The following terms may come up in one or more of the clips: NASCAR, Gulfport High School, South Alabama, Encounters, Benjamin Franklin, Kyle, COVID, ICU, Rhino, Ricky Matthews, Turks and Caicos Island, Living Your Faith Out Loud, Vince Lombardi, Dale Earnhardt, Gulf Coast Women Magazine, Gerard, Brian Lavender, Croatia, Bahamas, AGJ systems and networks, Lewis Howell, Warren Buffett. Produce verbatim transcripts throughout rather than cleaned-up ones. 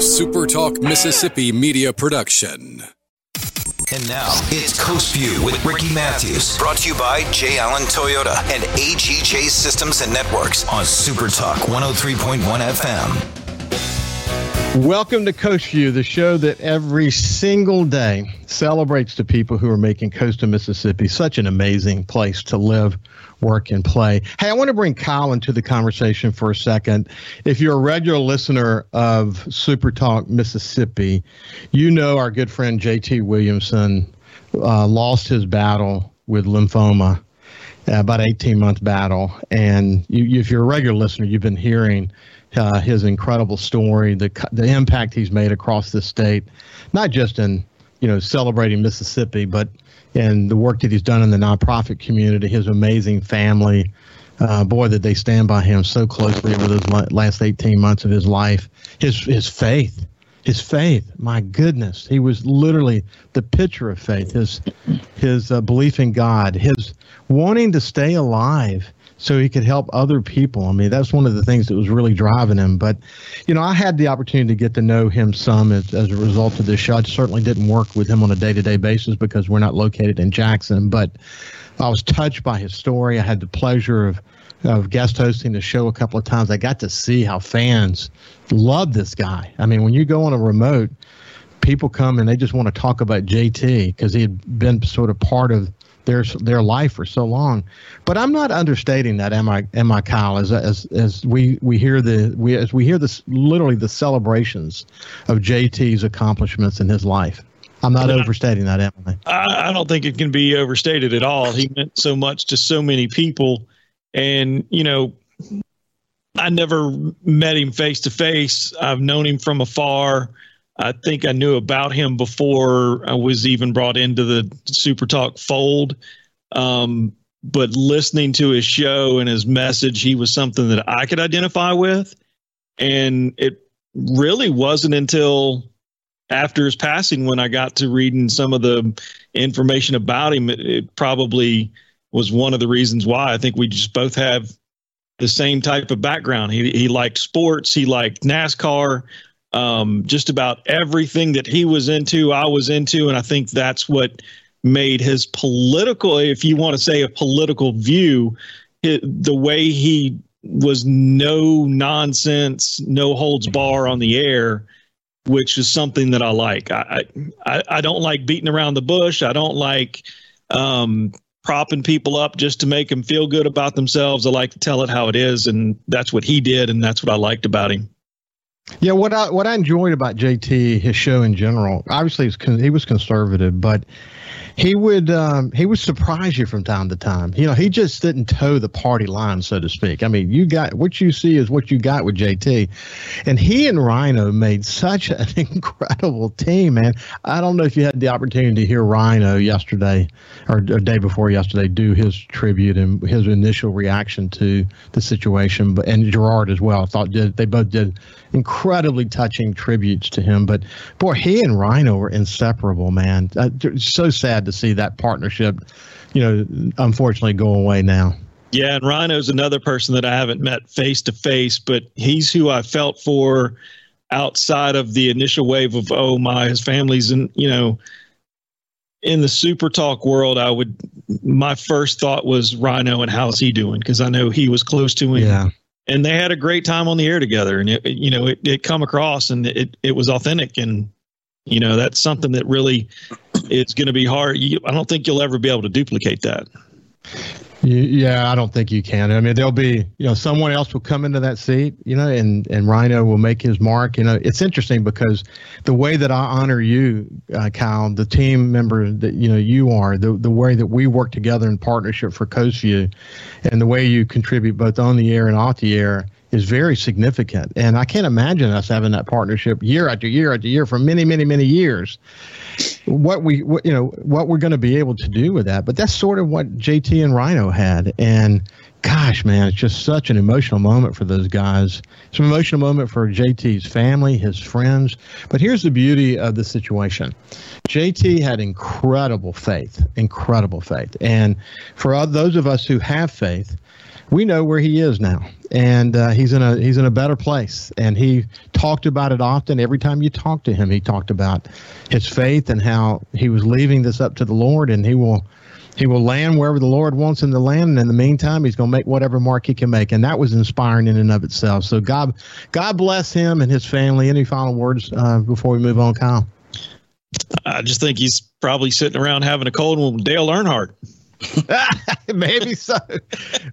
a Super Talk Mississippi media production. And now, it's Coast View with Ricky Matthews. Brought to you by J. Allen Toyota and A G J Systems and Networks on Super Talk one oh three point one F M. Welcome to Coast View, the show that every single day celebrates the people who are making coastal Mississippi such an amazing place to live, work, and play. Hey, I want to bring Kyle into the conversation for a second. If you're a regular listener of Super Talk Mississippi, you know our good friend J T. Williamson uh, lost his battle with lymphoma, uh, about eighteen-month battle. And you, if you're a regular listener, you've been hearing uh, his incredible story, the the impact he's made across the state, not just in, you know, celebrating Mississippi, but and the work that he's done in the nonprofit community, his amazing family. Uh, boy, did they stand by him so closely over those last eighteen months of his life. His his faith, his faith, my goodness. He was literally the picture of faith, his, his uh, belief in God, his wanting to stay alive so he could help other people. I mean, that's one of the things that was really driving him. But, you know, I had the opportunity to get to know him some as, as a result of this show. I certainly didn't work with him on a day-to-day basis because we're not located in Jackson. But I was touched by his story. I had the pleasure of, of guest hosting the show a couple of times. I got to see how fans love this guy. I mean, when you go on a remote, people come and they just want to talk about J T because he had been sort of part of their their life for so long. But I'm not understating that, am I? Am I, Kyle? As as as we we hear the we as we hear this literally the celebrations of J T's accomplishments in his life. I'm not and overstating I, that, am I? I? I don't think it can be overstated at all. He meant so much to so many people, and you know, I never met him face to face. I've known him from afar. I think I knew about him before I was even brought into the Super Talk fold. Um, but listening to his show and his message, he was something that I could identify with. And it really wasn't until after his passing when I got to reading some of the information about him. It, it probably was one of the reasons why. I think we just both have the same type of background. He, he liked sports. He liked NASCAR. Um, just about everything that he was into, I was into. And I think that's what made his political, if you want to say a political view, it, the way he was no nonsense, no holds bar on the air, which is something that I like. I, I, I don't like beating around the bush. I don't like um, propping people up just to make them feel good about themselves. I like to tell it how it is. And that's what he did. And that's what I liked about him. Yeah, what I what I enjoyed about J T, his show in general, obviously he was, con- he was conservative, but he would um, he would surprise you from time to time. You know, he just didn't toe the party line, so to speak. I mean, you got what you see is what you got with J T, and he and Rhino made such an incredible team, man. I don't know if you had the opportunity to hear Rhino yesterday or, or day before yesterday do his tribute and his initial reaction to the situation, but and Gerard as well. I thought did, they both did incredible. Incredibly touching tributes to him, but boy, he and Rhino were inseparable, man. Uh, so sad to see that partnership, you know, unfortunately go away now. Yeah, and Rhino's another person that I haven't met face to face, but he's who I felt for outside of the initial wave of, oh my, his family's in, you know, in the Super Talk world. I would, my first thought was Rhino and how's he doing? Because I know he was close to him. Yeah. And they had a great time on the air together, and it, you know, it, it come across, and it, it was authentic, and you know, that's something that really, it's going to be hard. You, I don't think you'll ever be able to duplicate that. Yeah, I don't think you can. I mean, there'll be, you know, someone else will come into that seat, you know, and and Rhino will make his mark. You know, it's interesting because the way that I honor you, uh, Kyle, the team member that you know you are, the the way that we work together in partnership for Coast View, and the way you contribute both on the air and off the air is very significant. And I can't imagine us having that partnership year after year after year for many, many, many years. What we, what, you know, what we're going to be able to do with that. But that's sort of what J T and Rhino had. And gosh, man, it's just such an emotional moment for those guys. It's an emotional moment for J T's family, his friends. But here's the beauty of the situation. J T had incredible faith, incredible faith. And for all, those of us who have faith, we know where he is now, and uh, he's in a he's in a better place. And he talked about it often. Every time you talk to him, he talked about his faith and how he was leaving this up to the Lord, and he will he will land wherever the Lord wants him to land. And in the meantime, he's going to make whatever mark he can make. And that was inspiring in and of itself. So God, God bless him and his family. Any final words uh, before we move on, Kyle? I just think he's probably sitting around having a cold one with Dale Earnhardt. Maybe so.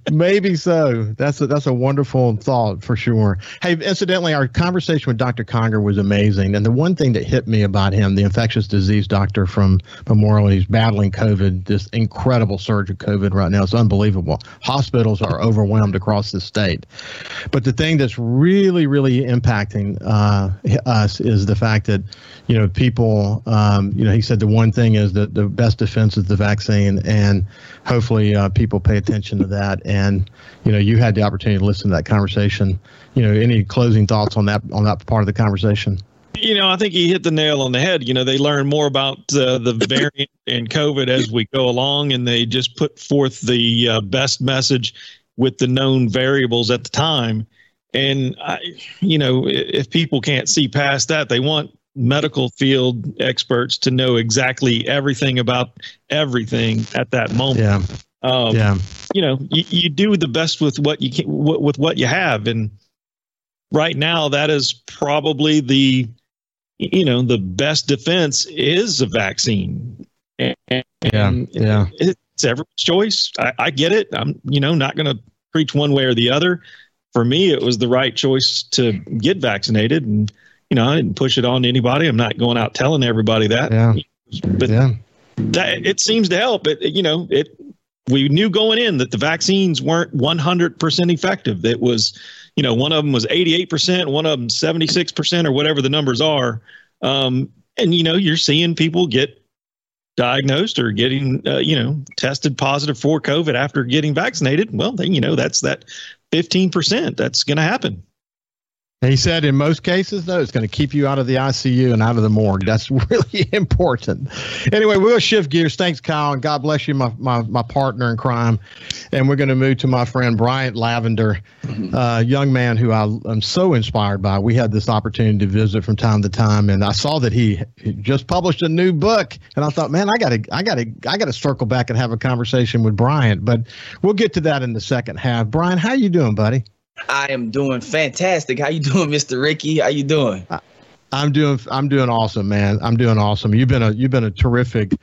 Maybe so. That's a, that's a wonderful thought for sure. Hey, incidentally, our conversation with Doctor Conger was amazing. And the one thing that hit me about him, the infectious disease doctor from Memorial, he's battling COVID, this incredible surge of COVID right now. It's unbelievable. Hospitals are overwhelmed across the state. But the thing that's really, really impacting uh, us is the fact that, you know, people, um, you know, he said the one thing is that the best defense is the vaccine, and hopefully uh, people pay attention to that. And, you know, you had the opportunity to listen to that conversation. You know, any closing thoughts on that on that part of the conversation? You know, I think he hit the nail on the head. You know, they learn more about uh, the variant and COVID as we go along, and they just put forth the uh, best message with the known variables at the time. And, I, you know, if people can't see past that, they want medical field experts to know exactly everything about everything at that moment. Yeah. Um, yeah. You know, you, you do the best with what you can, with what you have. And right now that is probably the, you know, the best defense is a vaccine. And, yeah. And yeah. It's everyone's choice. I, I get it. I'm, you know, not going to preach one way or the other. For me, it was the right choice to get vaccinated, and, you know, I didn't push it on to anybody. I'm not going out telling everybody that. Yeah. But yeah. That, it seems to help. It, you know, it. We knew going in that the vaccines weren't one hundred percent effective. It was, you know, one of them was eighty-eight percent, one of them seventy-six percent, or whatever the numbers are. Um, and, you know, you're seeing people get diagnosed or getting, uh, you know, tested positive for COVID after getting vaccinated. Well, then, you know, that's that fifteen percent that's going to happen. He said in most cases, though, it's going to keep you out of the I C U and out of the morgue. That's really important. Anyway, we'll shift gears. Thanks, Kyle, and God bless you, my my, my partner in crime. And we're going to move to my friend Brian Lavender, a uh, young man who I am so inspired by. We had this opportunity to visit from time to time, and I saw that he just published a new book, and I thought, man, I got to I got to I got to circle back and have a conversation with Brian. But we'll get to that in the second half. Brian, how you doing, buddy? I am doing fantastic. How you doing, Mister Ricky? How you doing? I, I'm doing I'm doing awesome, man. I'm doing awesome. You've been a you've been a terrific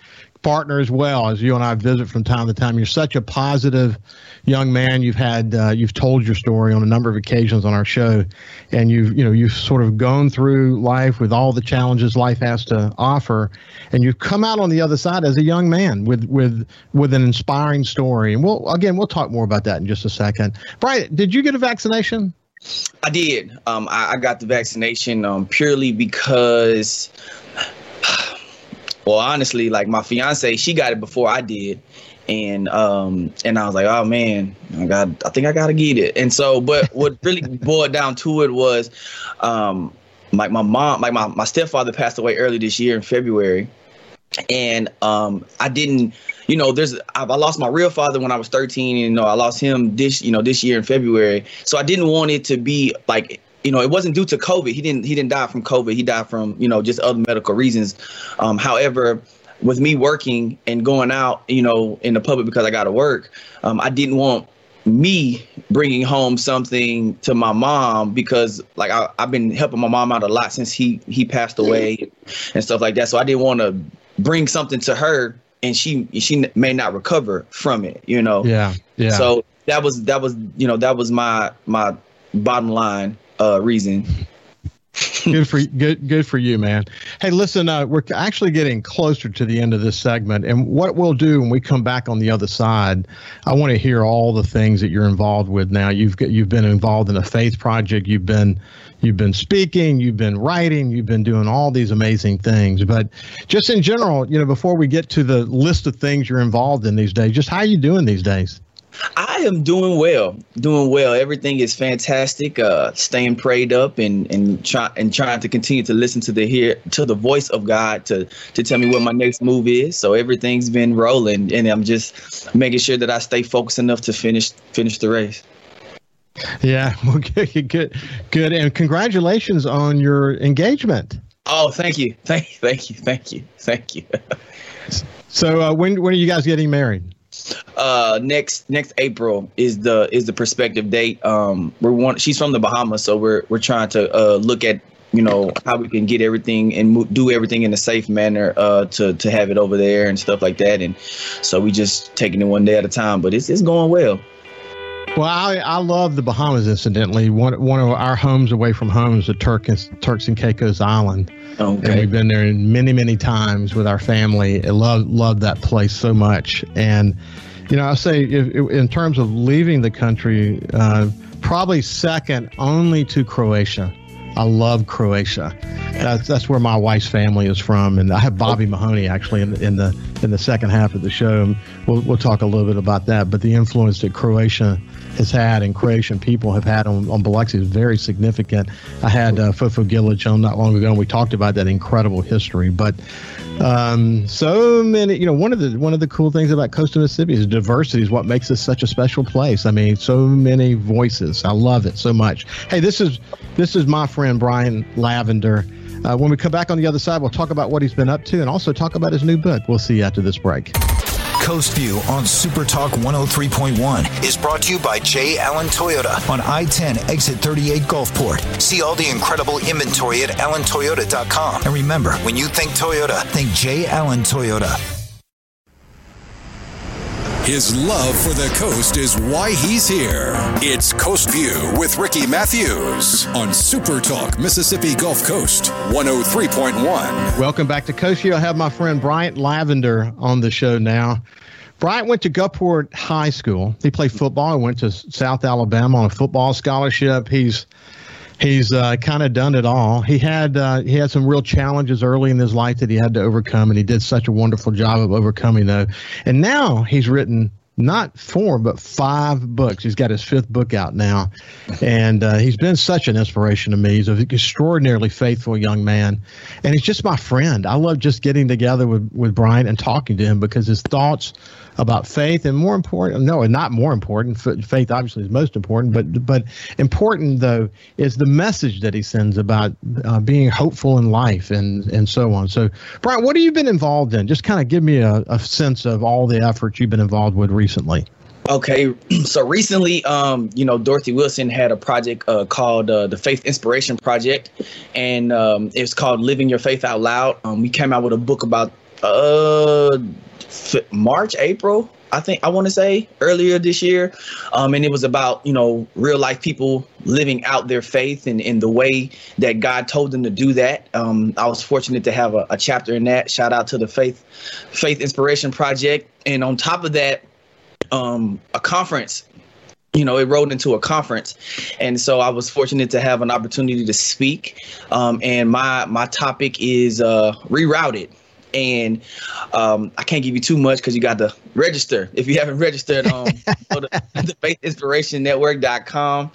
partner as well, as you and I visit from time to time. You're such a positive young man. You've had uh, you've told your story on a number of occasions on our show, and you've you know you've sort of gone through life with all the challenges life has to offer, and you've come out on the other side as a young man with with with an inspiring story. And we'll again we'll talk more about that in just a second. Brian, did you get a vaccination? I did. Um, I, I got the vaccination um, purely because. Well, honestly, like my fiance, she got it before I did. And um, and I was like, oh, man, I got I think I got to get it. And so but what really boiled down to it was um, like my mom, like my, my stepfather passed away early this year in February. And um, I didn't, you know, there's I, I lost my real father when I was thirteen. And you know, I lost him this, you know, this year in February. So I didn't want it to be like, you know, it wasn't due to COVID. He didn't he didn't die from COVID. He died from, you know, just other medical reasons. Um, however, with me working and going out, you know, in the public because I got to work, um, I didn't want me bringing home something to my mom because, like, I, I've been helping my mom out a lot since he he passed away and stuff like that. So I didn't want to bring something to her and she she may not recover from it, you know. Yeah. Yeah. So that was that was, you know, that was my my bottom line. Uh, reason. Good for good, good for you, man. Hey, listen, uh, we're actually getting closer to the end of this segment, and what we'll do when we come back on the other side, I want to hear all the things that you're involved with now. You've got, you've been involved in a faith project. You've been you've been speaking. You've been writing. You've been doing all these amazing things. But just in general, you know, before we get to the list of things you're involved in these days, just how are you doing these days? I am doing well, doing well. Everything is fantastic. Uh, staying prayed up and and trying and trying to continue to listen to the hear to the voice of God to to tell me what my next move is. So everything's been rolling, and I'm just making sure that I stay focused enough to finish finish the race. Yeah, well, good, good, good, and congratulations on your engagement. Oh, thank you, thank you, thank you, thank you, thank you. So, uh, when when are you guys getting married? Uh, next next April is the is the prospective date. Um, we're one. She's from the Bahamas, so we're we're trying to uh, look at you know how we can get everything and mo- do everything in a safe manner uh, to to have it over there and stuff like that. And so we just taking it one day at a time. But it's it's going well. Well, I, I love the Bahamas. Incidentally, one one of our homes away from home is the Turks Turks and Caicos Island, okay. And we've been there many many times with our family. I love love that place so much. And you know, I say if, in terms of leaving the country, uh, probably second only to Croatia. I love Croatia. That's that's where my wife's family is from, and I have Bobby Mahoney actually in the in the, in the second half of the show. We'll we'll talk a little bit about that, but the influence that Croatia has had and Croatian people have had on, on Biloxi is very significant. I had uh, Fofo Gilich on not long ago, and we talked about that incredible history. But um, so many, you know, one of the one of the cool things about Coastal Mississippi is diversity is what makes this such a special place. I mean, so many voices. I love it so much. Hey, this is this is my friend. And Brian Lavender. Uh, when we come back on the other side, we'll talk about what he's been up to and also talk about his new book. We'll see you after this break. Coast View on Super Talk one oh three point one is brought to you by J. Allen Toyota on I ten exit thirty-eight Gulfport. See all the incredible inventory at allen toyota dot com. And remember, when you think Toyota, think J. Allen Toyota. His love for the coast is why he's here. It's Coast View with Ricky Matthews on Super Talk Mississippi Gulf Coast one oh three point one. Welcome back to Coast View. I have my friend Brian Lavender on the show now. Brian went to Gulfport High School. He played football. He went to South Alabama on a football scholarship. He's he's uh, kind of done it all. He had uh, he had some real challenges early in his life that he had to overcome, and he did such a wonderful job of overcoming those. And now he's written not four, but five books. He's got his fifth book out now, and uh, he's been such an inspiration to me. He's an extraordinarily faithful young man, and he's just my friend. I love just getting together with, with Brian and talking to him because his thoughts about faith and more important, no, and not more important, faith obviously is most important, but but important, though, is the message that he sends about uh, being hopeful in life and, and so on. So, Brian, what have you been involved in? Just kind of give me a, a sense of all the efforts you've been involved with recently. Okay, so recently, um, you know, Dorothy Wilson had a project uh, called uh, the Faith Inspiration Project, and um, it's called Living Your Faith Out Loud. Um, we came out with a book about uh March, April, I think I want to say earlier this year. Um, and it was about, you know, real life people living out their faith and in the way that God told them to do that. Um, I was fortunate to have a, a chapter in that. Shout out to the Faith Faith Inspiration Project. And on top of that, um, a conference. You know, it rolled into a conference. And so I was fortunate to have an opportunity to speak. Um, and my my topic is uh, rerouted. And um, I can't give you too much because you got to register. If you haven't registered, um, go to the faith inspiration network dot com.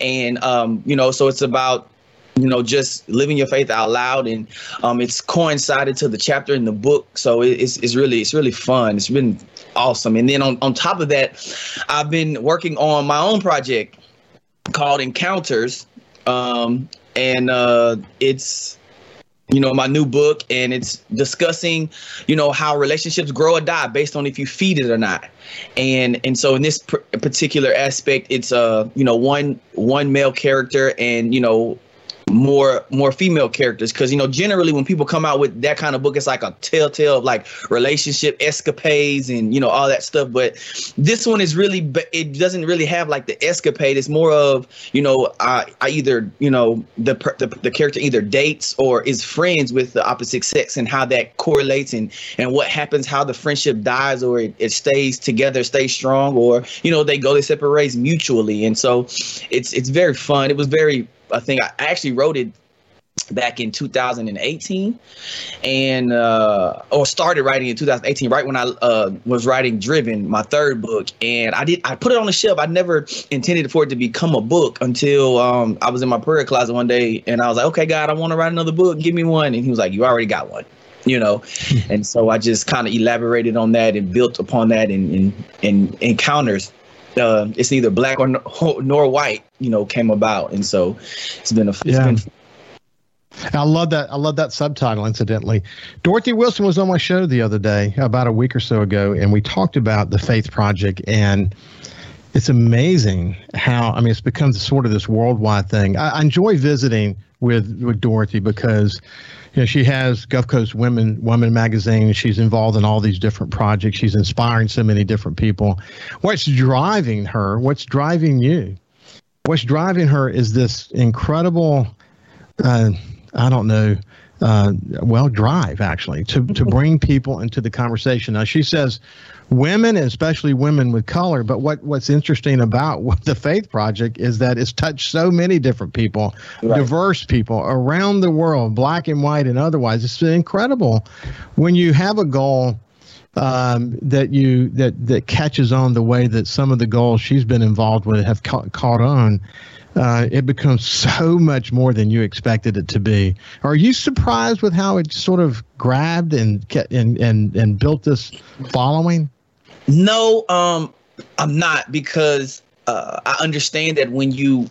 And, um, you know, so it's about, you know, just living your faith out loud. And um, it's coincided to the chapter in the book. So it's it's really it's really fun. It's been awesome. And then on, on top of that, I've been working on my own project called Encounters. Um, and uh, it's... you know, my new book, and it's discussing, you know, how relationships grow or die based on if you feed it or not. And and so in this pr- particular aspect, it's, uh, you know, one one male character and, you know, more more female characters. Because, you know, generally when people come out with that kind of book, it's like a telltale of like relationship escapades and, you know, all that stuff. But this one is really it doesn't really have like the escapade. It's more of, you know, I, I either, you know, the, the the character either dates or is friends with the opposite sex and how that correlates and and what happens, how the friendship dies or it, it stays together, stays strong, or, you know, they go, they separate ways mutually. And so it's it's very fun. It was very I think I actually wrote it back in two thousand eighteen, and uh, or started writing in two thousand eighteen, right when I uh, was writing Driven, my third book. And I did I put it on the shelf. I never intended for it to become a book until um, I was in my prayer closet one day, and I was like, okay, God, I want to write another book. Give me one. And he was like, you already got one, you know. And so I just kind of elaborated on that and built upon that and, and, and Encounters. Uh, it's neither black or no, nor white, you know, came about. And so it's been a it's yeah. been I love that. I love that subtitle, incidentally. Dorothy Wilson was on my show the other day, about a week or so ago, and we talked about the Faith Project. And it's amazing how, I mean, it's become sort of this worldwide thing. I, I enjoy visiting with, with Dorothy because, you know, she has Gulf Coast Women Women Magazine. She's involved in all these different projects. She's inspiring so many different people. What's driving her, what's driving you, what's driving her is this incredible uh I don't know, uh, well, drive, actually, to, to bring people into the conversation. Now, she says women, especially women with color, but what, what's interesting about what the Faith Project is that it's touched so many different people, right. diverse people around the world, black and white and otherwise. It's incredible when you have a goal um, that you that, that catches on the way that some of the goals she's been involved with have ca- caught on. Uh, it becomes so much more than you expected it to be. Are you surprised with how it sort of grabbed and and and, and built this following? No, um, I'm not, because uh, I understand that when you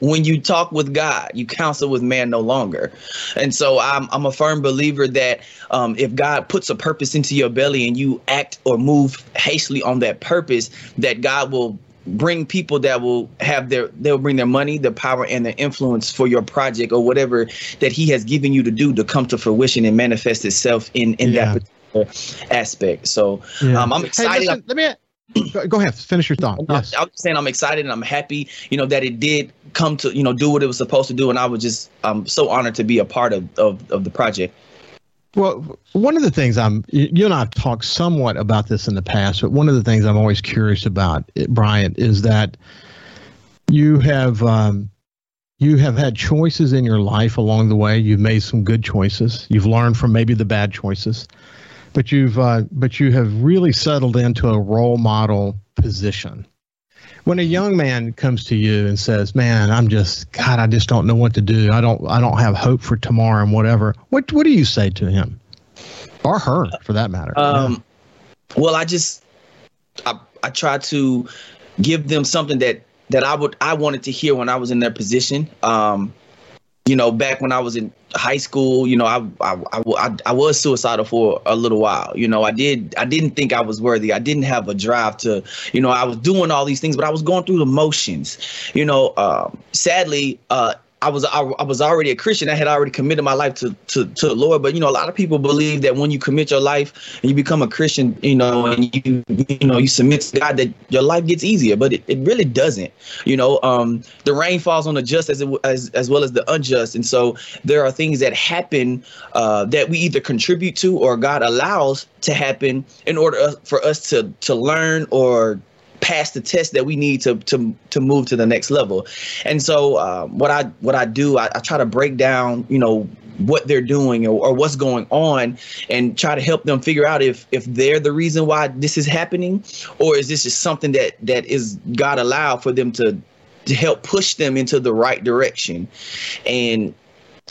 when you talk with God, you counsel with man no longer. And so I'm I'm a firm believer that um, if God puts a purpose into your belly and you act or move hastily on that purpose, that God will bring people that will have their, they'll bring their money, their power, and their influence for your project or whatever that he has given you to do to come to fruition and manifest itself in, in yeah. that particular aspect. So yeah. um, I'm excited. Hey, listen, let me Go ahead. Finish your thought. Yes. I was saying I'm excited and I'm happy, you know, that it did come to, you know, do what it was supposed to do. And I was just um, so honored to be a part of, of, of the project. Well, one of the things I'm, you and I have talked somewhat about this in the past, but one of the things I'm always curious about, Brian, is that you have um, you have had choices in your life along the way. You've made some good choices. You've learned from maybe the bad choices, but you've uh, but you have really settled into a role model position. When a young man comes to you and says, man, I'm just, God, I just don't know what to do. I don't I don't have hope for tomorrow and whatever. What what do you say to him or her, for that matter? Um, yeah. Well, I just I, I try to give them something that that I would I wanted to hear when I was in their position. Um, you know, back when I was in high school, you know, I, I, I, I was suicidal for a little while. You know, I did. I didn't think I was worthy. I didn't have a drive to, you know, I was doing all these things, but I was going through the motions. You know, uh, sadly, uh, I was I, I was already a Christian. I had already committed my life to, to, to the Lord. But, you know, a lot of people believe that when you commit your life and you become a Christian, you know, and you, you know, you submit to God, that your life gets easier. But it, it really doesn't. You know, um, the rain falls on the just as, it, as as well as the unjust. And so there are things that happen uh, that we either contribute to or God allows to happen in order for us to to learn or pass the test that we need to to to move to the next level. And so uh, what I what I do, I, I try to break down, you know, what they're doing or, or what's going on and try to help them figure out if if they're the reason why this is happening, or is this just something that that is God allowed for them to to help push them into the right direction. And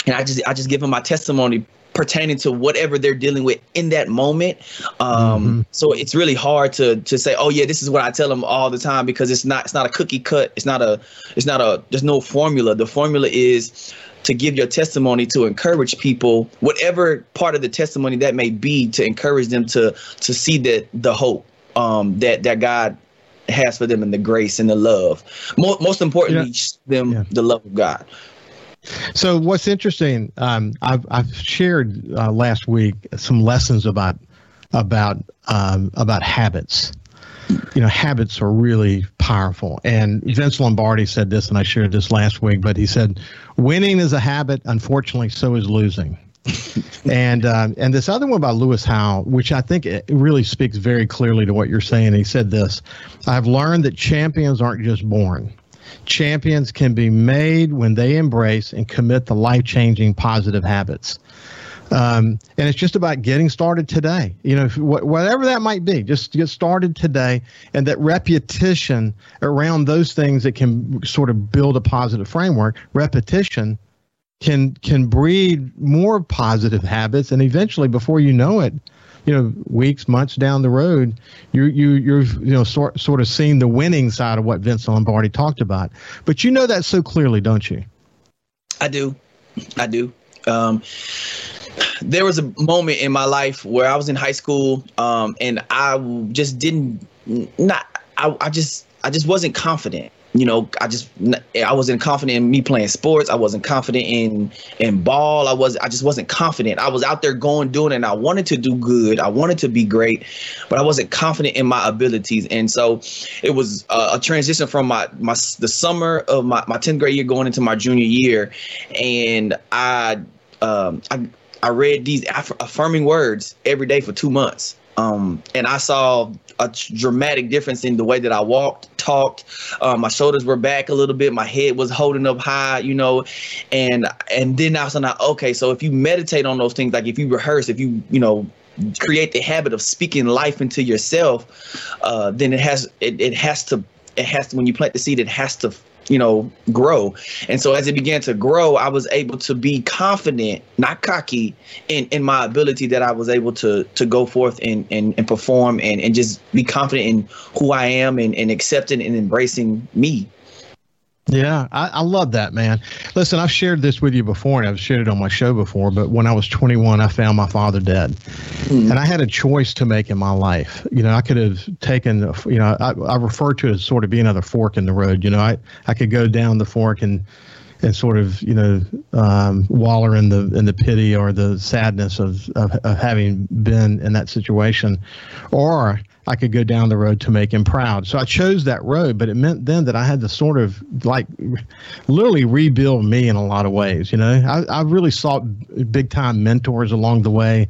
and I just I just give them my testimony pertaining to whatever they're dealing with in that moment. Um, mm-hmm. So it's really hard to to say, oh yeah, this is what I tell them all the time, because it's not it's not a cookie cut. It's not a it's not a there's no formula. The formula is to give your testimony to encourage people, whatever part of the testimony that may be, to encourage them to to see that the hope um, that that God has for them, and the grace and the love. Most, most importantly, yeah. them yeah. the love of God. So what's interesting, um, I've, I've shared uh, last week some lessons about about um, about habits. You know, habits are really powerful. And Vince Lombardi said this, and I shared this last week, but he said, winning is a habit. Unfortunately, so is losing. and um, and this other one by Lewis Howell, which I think it really speaks very clearly to what you're saying. He said this: I've learned that champions aren't just born. Champions can be made when they embrace and commit to life-changing positive habits. Um, and it's just about getting started today, you know, wh- whatever that might be, just get started today. And that repetition around those things that can sort of build a positive framework, repetition can can breed more positive habits. And eventually, before you know it, you know, weeks, months down the road, you, you, you've, you know, sort, sort of seen the winning side of what Vince Lombardi talked about. But you know that so clearly, don't you? I do. I do. Um, there was a moment in my life where I was in high school, um, and I just didn't not, I, I just, I just wasn't confident. You know, I just, I wasn't confident in me playing sports. I wasn't confident in, in ball. I was, I just wasn't confident. I was out there going, doing it, and I wanted to do good. I wanted to be great, but I wasn't confident in my abilities. And so it was a, a transition from my, my, the summer of my, my tenth grade year going into my junior year. And I, um, I, I read these aff- affirming words every day for two months. Um, and I saw a dramatic difference in the way that I walked, talked. Um, my shoulders were back a little bit. My head was holding up high, you know, and and then I was like, OK, so if you meditate on those things, like if you rehearse, if you, you know, create the habit of speaking life into yourself, uh, then it has it, it has to it has to when you plant the seed, it has to you know, grow. And so as it began to grow, I was able to be confident, not cocky, in, in my ability that I was able to to go forth and, and, and perform and, and just be confident in who I am and, and accepting and embracing me. Yeah, I, I love that, man. Listen, I've shared this with you before, and I've shared it on my show before, but when I was twenty-one, I found my father dead. Mm-hmm. And I had a choice to make in my life. You know, I could have taken, you know, I, I refer to it as sort of being another fork in the road. You know, I, I could go down the fork and and sort of, you know, um, waller in the in the pity or the sadness of, of, of having been in that situation. Or I could go down the road to make him proud. So I chose that road, but it meant then that I had to sort of like literally rebuild me in a lot of ways. You know, I, I really sought big time mentors along the way.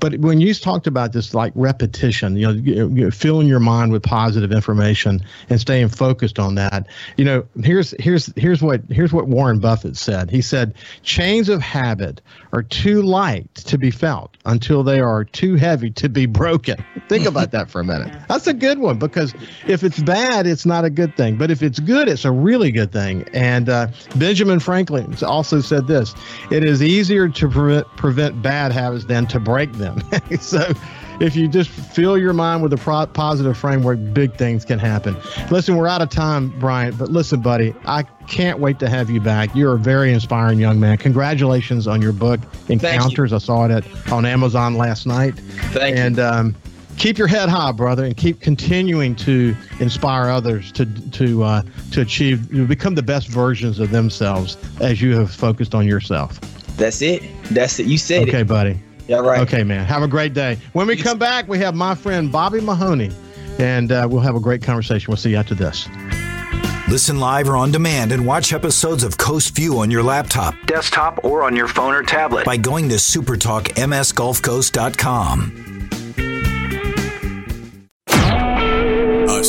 But when you talked about this like repetition, you know, you know, filling your mind with positive information and staying focused on that, you know, here's here's here's what here's what Warren Buffett said. He said, chains of habit are too light to be felt until they are too heavy to be broken. Think about that for a minute. That's a good one, because if it's bad, it's not a good thing. But if it's good, it's a really good thing. And uh, Benjamin Franklin also said this: it is easier to pre- prevent bad habits than to break them. So if you just fill your mind with a pro- positive framework, big things can happen. Listen, we're out of time, Brian. But listen, buddy, I can't wait to have you back. You're a very inspiring young man. Congratulations on your book, Encounters. You. I saw it at, on Amazon last night. Thank and, you. Um, Keep your head high, brother, and keep continuing to inspire others to to uh, to achieve, to become the best versions of themselves as you have focused on yourself. That's it. That's it. You said okay, it. Okay, buddy. Yeah, right. Okay, man. Have a great day. When we come back, we have my friend Bobby Mahoney, and uh, we'll have a great conversation. We'll see you after this. Listen live or on demand and watch episodes of Coast View on your laptop, desktop, or on your phone or tablet by going to super talk m s gulf coast dot com.